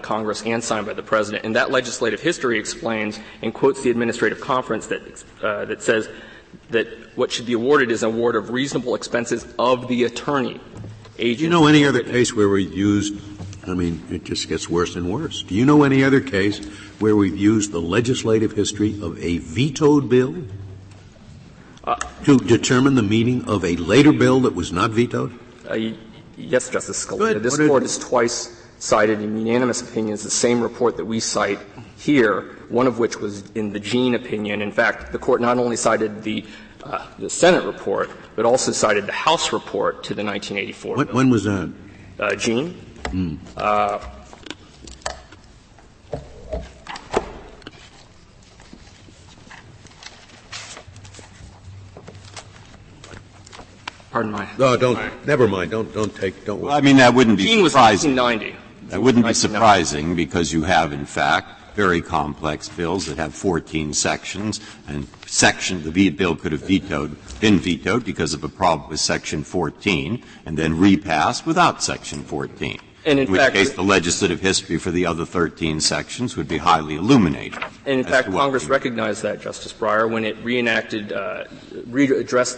Congress and signed by the President. And that legislative history explains and quotes the Administrative Conference that says that what should be awarded is an award of reasonable expenses of the attorney. Do you know any other case where we used — I mean, it just gets worse and worse. Do you know any other case where we've used the legislative history of a vetoed bill to determine the meaning of a later bill that was not vetoed? Yes, Justice Scalia. This Court has twice cited in unanimous opinions the same report that we cite here, one of which was in the Jean opinion. In fact, the Court not only cited the Senate report, but also cited the House report to the 1984 bill. When was that? Jean. Pardon my. No, don't. My, never mind. Don't take. Don't. Well, I mean, that wouldn't be surprising. Jean was 1990. That wouldn't be surprising because you have, in fact, very complex bills that have 14 sections, and the bill could have been vetoed because of a problem with Section 14, and then repassed without Section 14. And in which case, the legislative history for the other 13 sections would be highly illuminated. And in fact, Congress recognized that, Justice Breyer, when it readdressed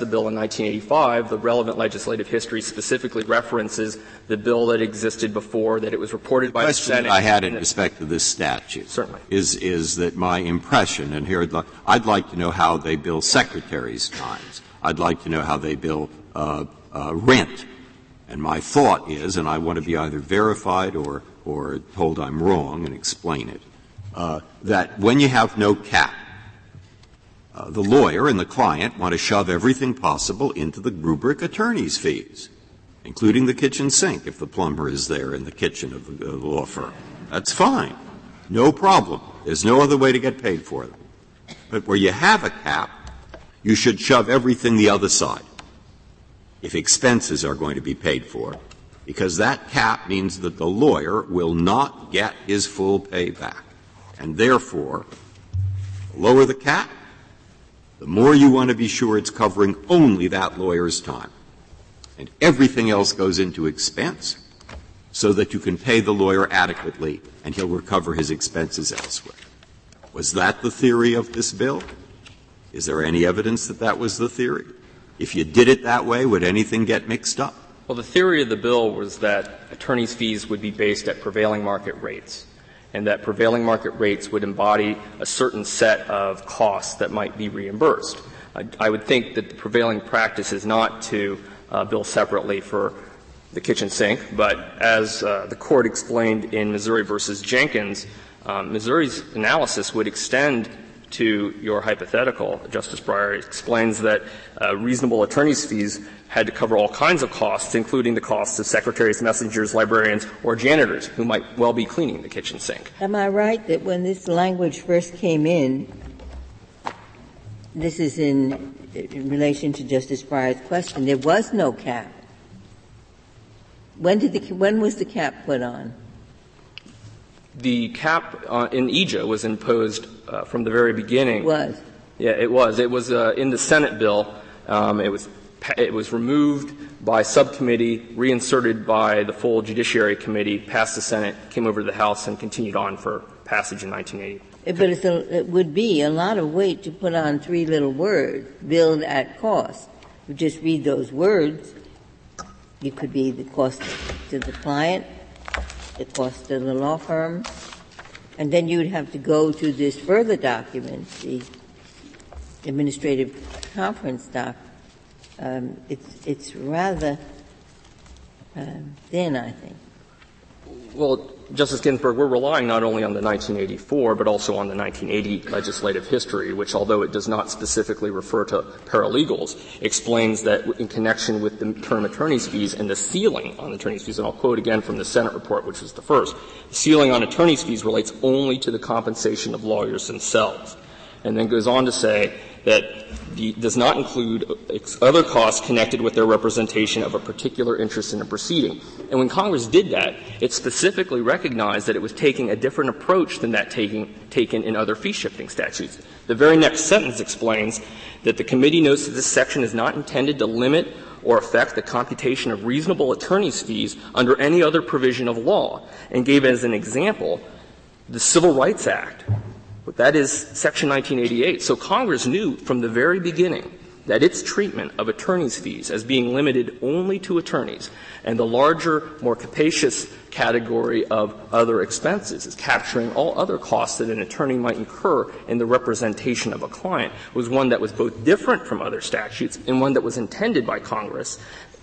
the bill in 1985. The relevant legislative history specifically references the bill that existed before, that it was reported by the Senate. The question I had in respect to this statute is that my impression, and here I'd like to know how they bill secretaries' times. I'd like to know how they bill rent. And my thought is, and I want to be either verified or told I'm wrong and explain it, that when you have no cap, the lawyer and the client want to shove everything possible into the rubric attorney's fees, including the kitchen sink if the plumber is there in the kitchen of the law firm. That's fine. No problem. There's no other way to get paid for them. But where you have a cap, you should shove everything the other side, if expenses are going to be paid for, because that cap means that the lawyer will not get his full pay back. And therefore, lower the cap, the more you want to be sure it's covering only that lawyer's time. And everything else goes into expense so that you can pay the lawyer adequately and he'll recover his expenses elsewhere. Was that the theory of this bill? Is there any evidence that that was the theory? If you did it that way, would anything get mixed up? Well, the theory of the bill was that attorneys' fees would be based at prevailing market rates, and that prevailing market rates would embody a certain set of costs that might be reimbursed. I would think that the prevailing practice is not to bill separately for the kitchen sink, but as the Court explained in Missouri v. Jenkins, Missouri's analysis would extend to your hypothetical. Justice Breyer explains that reasonable attorney's fees had to cover all kinds of costs, including the costs of secretaries, messengers, librarians, or janitors who might well be cleaning the kitchen sink. Am I right that when this language first came in, this is in relation to Justice Breyer's question, there was no cap? When was the cap put on? The cap in EAJA was imposed from the very beginning. It was. Yeah, it was. It was in the Senate bill. It was removed by subcommittee, reinserted by the full Judiciary Committee, passed the Senate, came over to the House, and continued on for passage in 1980. But it would be a lot of weight to put on three little words, billed at cost. You just read those words. It could be the cost to the client, the cost to the law firm, and then you would have to go to this further document, the Administrative Conference doc. It's rather thin, I think. Well, Justice Ginsburg, we're relying not only on the 1984, but also on the 1980 legislative history, which, although it does not specifically refer to paralegals, explains that in connection with the term attorney's fees and the ceiling on attorney's fees, and I'll quote again from the Senate report, which was the first, the ceiling on attorney's fees relates only to the compensation of lawyers themselves, and then goes on to say that does not include other costs connected with their representation of a particular interest in a proceeding. And when Congress did that, it specifically recognized that it was taking a different approach than that taken in other fee-shifting statutes. The very next sentence explains that the committee notes that this section is not intended to limit or affect the computation of reasonable attorney's fees under any other provision of law, and gave as an example the Civil Rights Act. That is Section 1988. So Congress knew from the very beginning that its treatment of attorney's fees as being limited only to attorneys and the larger, more capacious category of other expenses is capturing all other costs that an attorney might incur in the representation of a client was one that was both different from other statutes and one that was intended by Congress.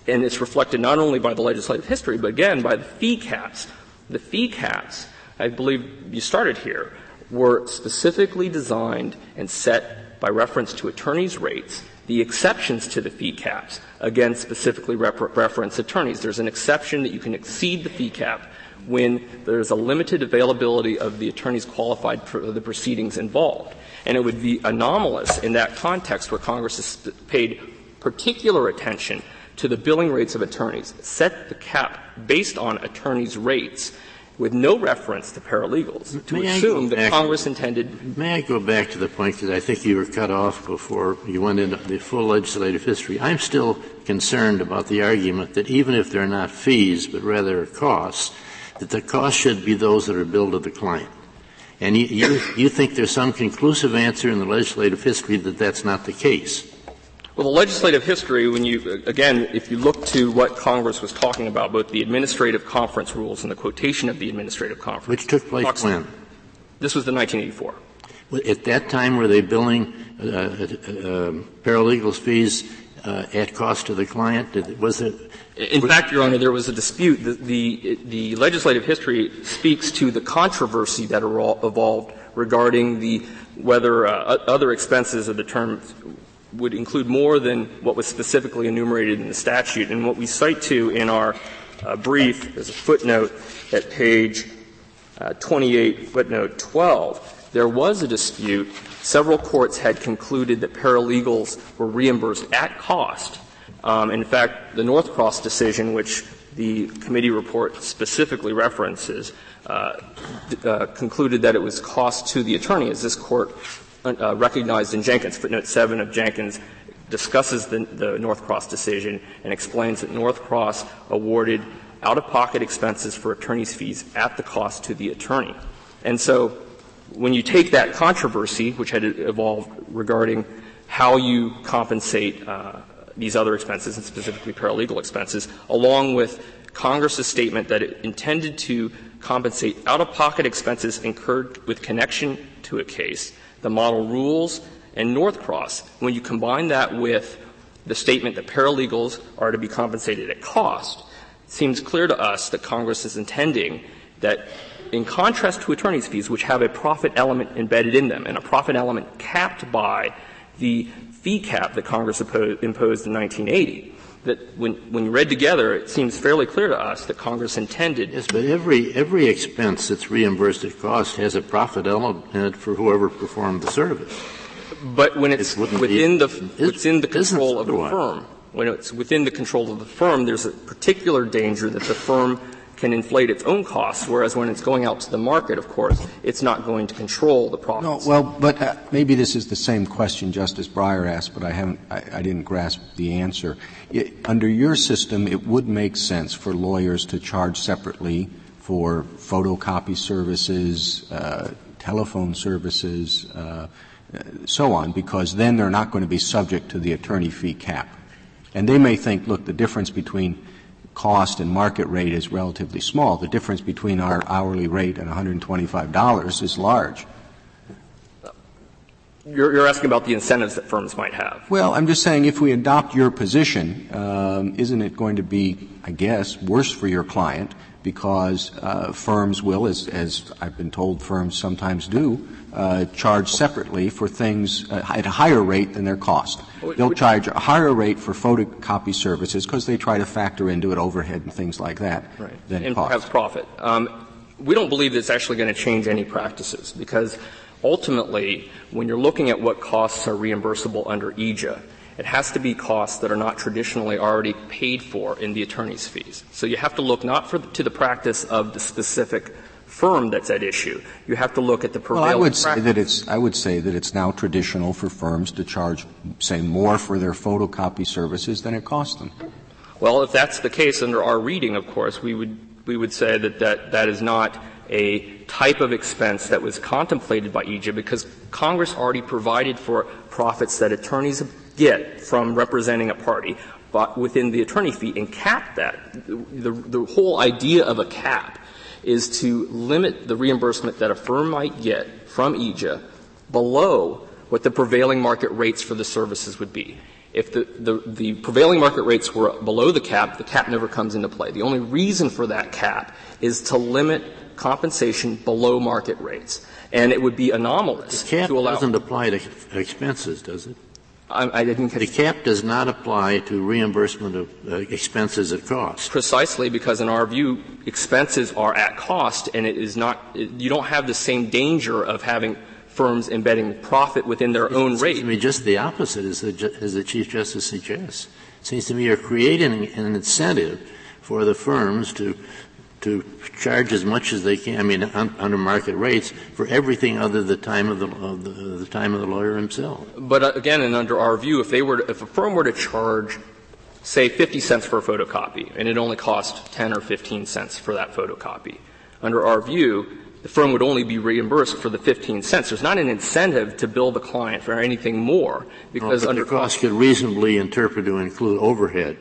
And it's reflected not only by the legislative history, but again by the fee caps. The fee caps, I believe you started here, were specifically designed and set by reference to attorneys' rates, the exceptions to the fee caps, again, specifically reference attorneys. There's an exception that you can exceed the fee cap when there's a limited availability of the attorneys qualified for the proceedings involved. And it would be anomalous in that context where Congress has paid particular attention to the billing rates of attorneys, set the cap based on attorneys' rates, with no reference to paralegals, to assume that Congress intended. May I go back to the point, because I think you were cut off before you went into the full legislative history. I'm still concerned about the argument that even if they're not fees, but rather costs, that the costs should be those that are billed to the client. And you think there's some conclusive answer in the legislative history that that's not the case. Well, the legislative history, when you, again, if you look to what Congress was talking about, both the Administrative Conference rules and the quotation of the Administrative Conference. Which took place when? This was the 1984. Well, at that time, were they billing paralegals' fees at cost to the client? In fact, Your Honor, there was a dispute. The legislative history speaks to the controversy that evolved regarding whether other expenses of the term would include more than what was specifically enumerated in the statute. And what we cite to in our brief is a footnote at page 28, footnote 12. There was a dispute. Several courts had concluded that paralegals were reimbursed at cost. In fact, the Northcross decision, which the committee report specifically references, concluded that it was cost to the attorney, as this court recognized in Jenkins. Footnote 7 of Jenkins discusses the Northcross decision and explains that Northcross awarded out-of-pocket expenses for attorney's fees at the cost to the attorney. And so when you take that controversy, which had evolved regarding how you compensate these other expenses, and specifically paralegal expenses, along with Congress's statement that it intended to compensate out-of-pocket expenses incurred with connection to a case, the model rules, and Northcross, when you combine that with the statement that paralegals are to be compensated at cost, it seems clear to us that Congress is intending that, in contrast to attorney's fees, which have a profit element embedded in them, and a profit element capped by the fee cap that Congress imposed in 1980, that when read together, it seems fairly clear to us that Congress intended. Yes, but every expense that's reimbursed at cost has a profit element for whoever performed the service. But when it's within the control of the firm, there's a particular danger that the firm can inflate its own costs, whereas when it's going out to the market, of course, it's not going to control the profits. No, well, but maybe this is the same question Justice Breyer asked, but I didn't grasp the answer. Under your system, it would make sense for lawyers to charge separately for photocopy services, telephone services, so on, because then they're not going to be subject to the attorney fee cap. And they may think, look, the difference between cost and market rate is relatively small. The difference between our hourly rate and $125 is large. You're asking about the incentives that firms might have. Well, I'm just saying if we adopt your position, isn't it going to be, I guess, worse for your client because firms will, as I've been told firms sometimes do, charge separately for things at a higher rate than their cost. They'll charge a higher rate for photocopy services because they try to factor into it overhead and things like that than and cost. And perhaps profit. We don't believe that's actually going to change any practices because ultimately, when you're looking at what costs are reimbursable under EAJA, it has to be costs that are not traditionally already paid for in the attorney's fees. So you have to look not to the practice of the specific firm that's at issue. You have to look at the prevailing practice. I would say that it's now traditional for firms to charge, say, more for their photocopy services than it costs them. Well, if that's the case under our reading, of course, we would say that is not a type of expense that was contemplated by EAJA because Congress already provided for profits that attorneys get from representing a party but within the attorney fee and capped that. The whole idea of a cap is to limit the reimbursement that a firm might get from EAJA below what the prevailing market rates for the services would be. If the prevailing market rates were below the cap never comes into play. The only reason for that cap is to limit compensation below market rates. And it would be anomalous to allow — the cap doesn't apply to expenses, does it? I didn't catch — the cap does not apply to reimbursement of expenses at cost. Precisely, because in our view, expenses are at cost, and it is not — you don't have the same danger of having firms embedding profit within their own rate. It seems to me just the opposite, as the Chief Justice suggests. It seems to me you're creating an incentive for the firms to charge as much as they can, I mean, under market rates, for everything other than the time of the time of the lawyer himself. But again, and under our view, if a firm were to charge, say, 50 cents for a photocopy, and it only cost 10 or 15 cents for that photocopy, under our view, the firm would only be reimbursed for the 15 cents. There's not an incentive to bill the client for anything more because under the cost could reasonably interpret to include overhead.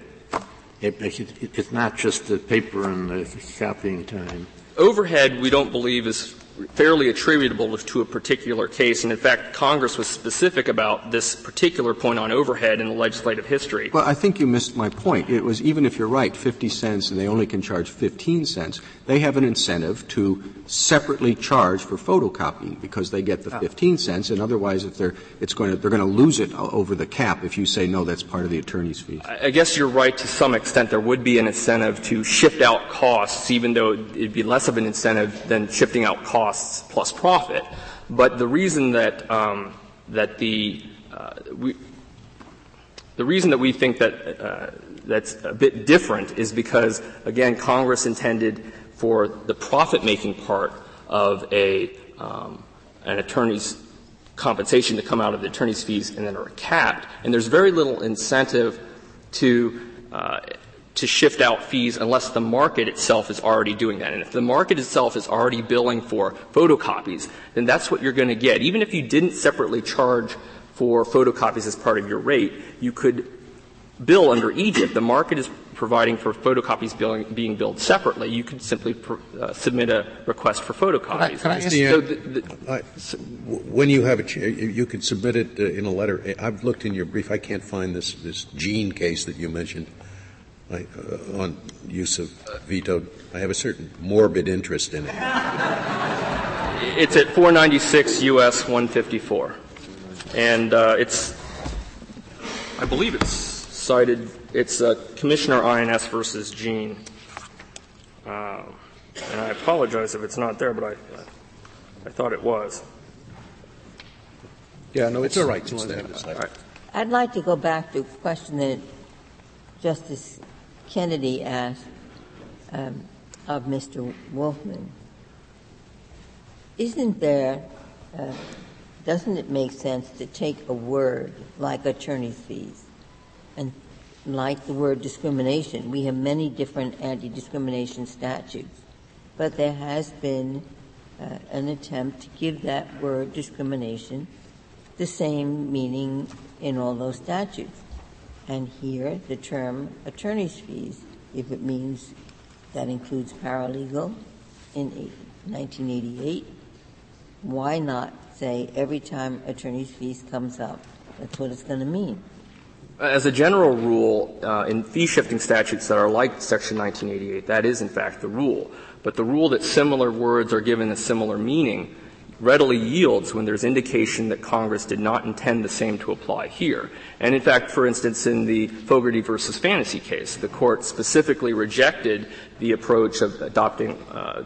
It's not just the paper and the copying time. Overhead, we don't believe, is fairly attributable to a particular case. And, in fact, Congress was specific about this particular point on overhead in the legislative history. Well, I think you missed my point. It was even if you're right, 50 cents, and they only can charge 15 cents, they have an incentive to separately charge for photocopying because they get the 15 cents, and otherwise if they're going to lose it over the cap if you say, no, that's part of the attorney's fees. I guess you're right to some extent. There would be an incentive to shift out costs, even though it would be less of an incentive than shifting out costs plus profit. But the reason that we think that that's a bit different is because, again, Congress intended for the profit-making part of an attorney's compensation to come out of the attorney's fees and then are capped. And there's very little incentive to shift out fees unless the market itself is already doing that. And if the market itself is already billing for photocopies, then that's what you're going to get. Even if you didn't separately charge for photocopies as part of your rate, you could bill under EAJA. The market is providing for photocopies being billed separately. You could simply submit a request for photocopies. Can I ask you, when you have you could submit it in a letter. I've looked in your brief. I can't find this Jean case that you mentioned on use of vetoed. I have a certain morbid interest in it. It's at 496 U.S. 154, and I believe it's cited. It's Commissioner INS versus Jean, and I apologize if it's not there, but I thought it was. Yeah, no, it's all right. It's there. All right. I'd like to go back to a question that Justice Kennedy asked of Mr. Wolfman, isn't there, doesn't it make sense to take a word like attorney's fees and like the word discrimination? We have many different anti-discrimination statutes, but there has been an attempt to give that word discrimination the same meaning in all those statutes. And here, the term attorney's fees, if it means that includes paralegal in 1988, why not say every time attorney's fees comes up, that's what it's going to mean? As a general rule, in fee-shifting statutes that are like Section 1988, that is, in fact, the rule. But the rule that similar words are given a similar meaning readily yields when there's indication that Congress did not intend the same to apply here. And, in fact, for instance, in the Fogarty v. Fantasy case, the Court specifically rejected the approach of adopting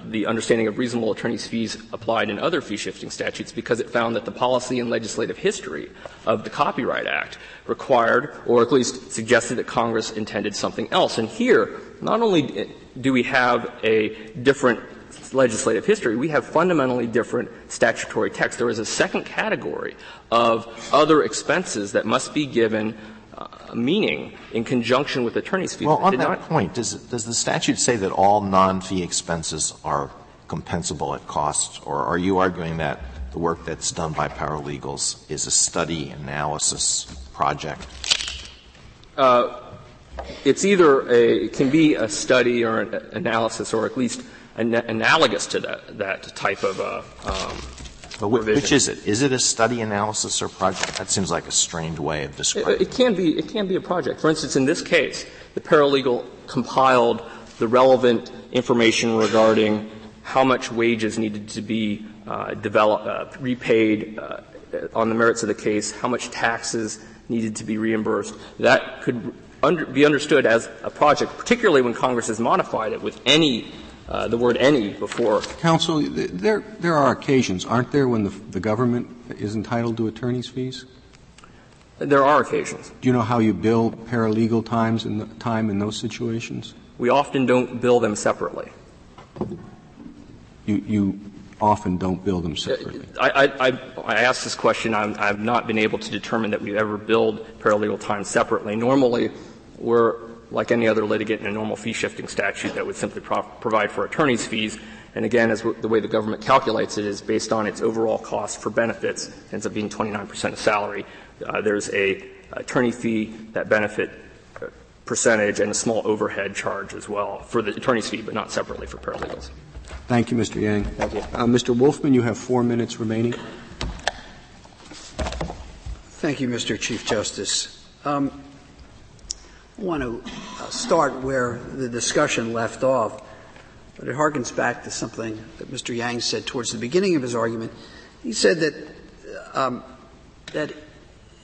the understanding of reasonable attorney's fees applied in other fee-shifting statutes because it found that the policy and legislative history of the Copyright Act required, or at least suggested, that Congress intended something else. And here, not only do we have a different legislative history, we have fundamentally different statutory text. There is a second category of other expenses that must be given meaning in conjunction with attorney's fees. Well, on that point, does the statute say that all non-fee expenses are compensable at cost, or are you arguing that the work that's done by paralegals is a study, analysis, project? It's either it can be a study or an analysis, or at least analogous to that type of but which is it? Is it a study, analysis, or project? That seems like a strained way of describing it. It can be a project. For instance, in this case, the paralegal compiled the relevant information regarding how much wages needed to be repaid on the merits of the case, how much taxes needed to be reimbursed. That could be understood as a project, particularly when Congress has modified it with any the word any before. Counsel, there are occasions, aren't there, when the government is entitled to attorney's fees? There are occasions. Do you know how you bill paralegal time in those situations? We often don't bill them separately. You often don't bill them separately. I asked this question. I've not been able to determine that we've ever billed paralegal time separately. Normally, we're like any other litigant in a normal fee-shifting statute that would simply provide for attorney's fees. And again, as the way the government calculates it is based on its overall cost for benefits, ends up being 29% of salary. There's a attorney fee, that benefit percentage, and a small overhead charge as well for the attorney's fee, but not separately for paralegals. Thank you, Mr. Yang. Thank you. Mr. Wolfman, you have 4 minutes remaining. Thank you, Mr. Chief Justice. I want to start where the discussion left off, but it harkens back to something that Mr. Yang said towards the beginning of his argument. He said that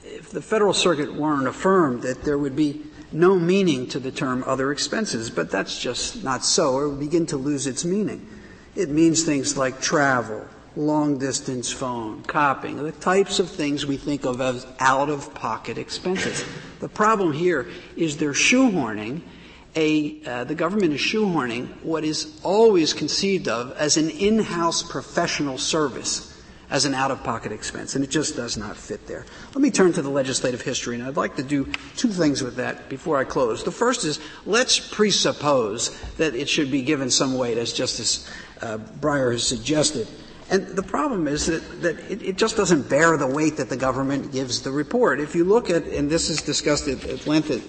if the Federal Circuit weren't affirmed, that there would be no meaning to the term other expenses, but that's just not so. It would begin to lose its meaning. It means things like travel, long-distance phone, copying, the types of things we think of as out-of-pocket expenses. The problem here is they're shoehorning the government is shoehorning what is always conceived of as an in-house professional service as an out-of-pocket expense, and it just does not fit there. Let me turn to the legislative history, and I'd like to do two things with that before I close. The first is, let's presuppose that it should be given some weight, as Justice Breyer has suggested. And the problem is that it just doesn't bear the weight that the government gives the report. If you look at, and this is discussed at length at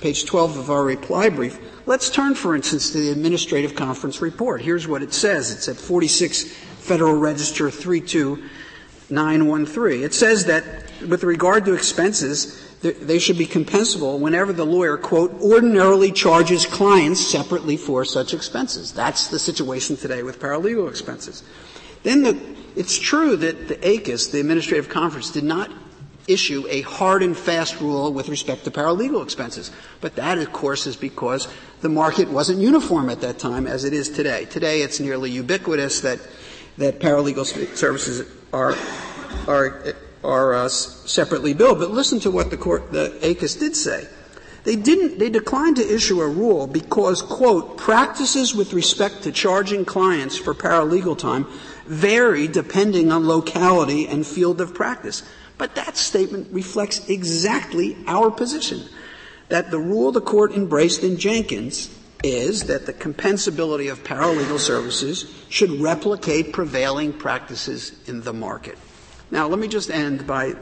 page 12 of our reply brief, let's turn, for instance, to the Administrative Conference report. Here's what it says. It's at 46 Federal Register 32913. It says that with regard to expenses, they should be compensable whenever the lawyer, quote, ordinarily charges clients separately for such expenses. That's the situation today with paralegal expenses. Then it's true that the ACUS, the Administrative Conference, did not issue a hard and fast rule with respect to paralegal expenses. But that, of course, is because the market wasn't uniform at that time as it is today. Today it's nearly ubiquitous that paralegal services are separately billed. But listen to what the ACUS did say. They declined to issue a rule because, quote, practices with respect to charging clients for paralegal time vary depending on locality and field of practice. But that statement reflects exactly our position, that the rule the court embraced in Jenkins is that the compensability of paralegal services should replicate prevailing practices in the market. Now, let me just end on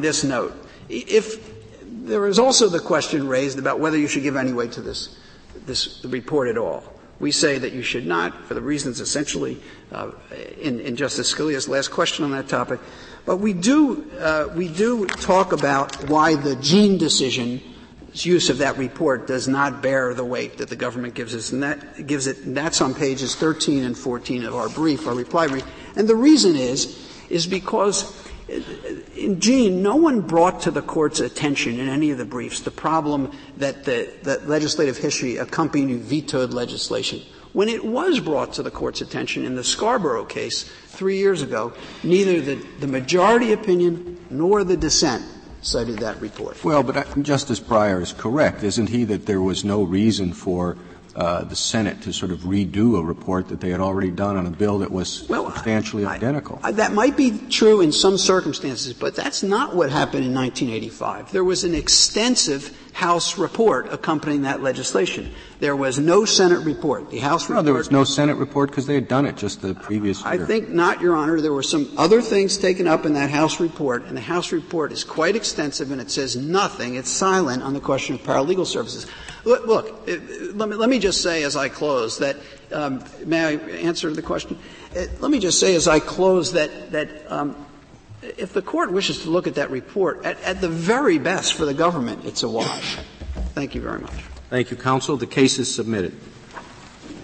this note. If there is also the question raised about whether you should give any weight to this report at all. We say that you should not, for the reasons essentially in Justice Scalia's last question on that topic. But we do talk about why the Jean decision use of that report does not bear the weight that the government gives us, and that gives it. And that's on pages 13 and 14 of our brief, our reply brief. And the reason is because in Jean, no one brought to the court's attention in any of the briefs the problem that that legislative history accompanied vetoed legislation. When it was brought to the court's attention in the Scarborough case 3 years ago, neither the majority opinion nor the dissent cited that report. Well, but Justice Breyer is correct, isn't he, that there was no reason for the Senate to sort of redo a report that they had already done on a bill that was substantially identical? That might be true in some circumstances, but that's not what happened in 1985. There was an extensive House report accompanying that legislation. There was no Senate report. The House report — No, there was no Senate report because they had done it just the previous year. I think not, Your Honor. There were some other things taken up in that House report, and the House report is quite extensive, and it says nothing. It's silent on the question of paralegal services. Look, let me just say as I close that may I answer the question? Let me just say as I close that if the Court wishes to look at that report, at the very best for the government, it's a wash. Thank you very much. Thank you, counsel. The case is submitted.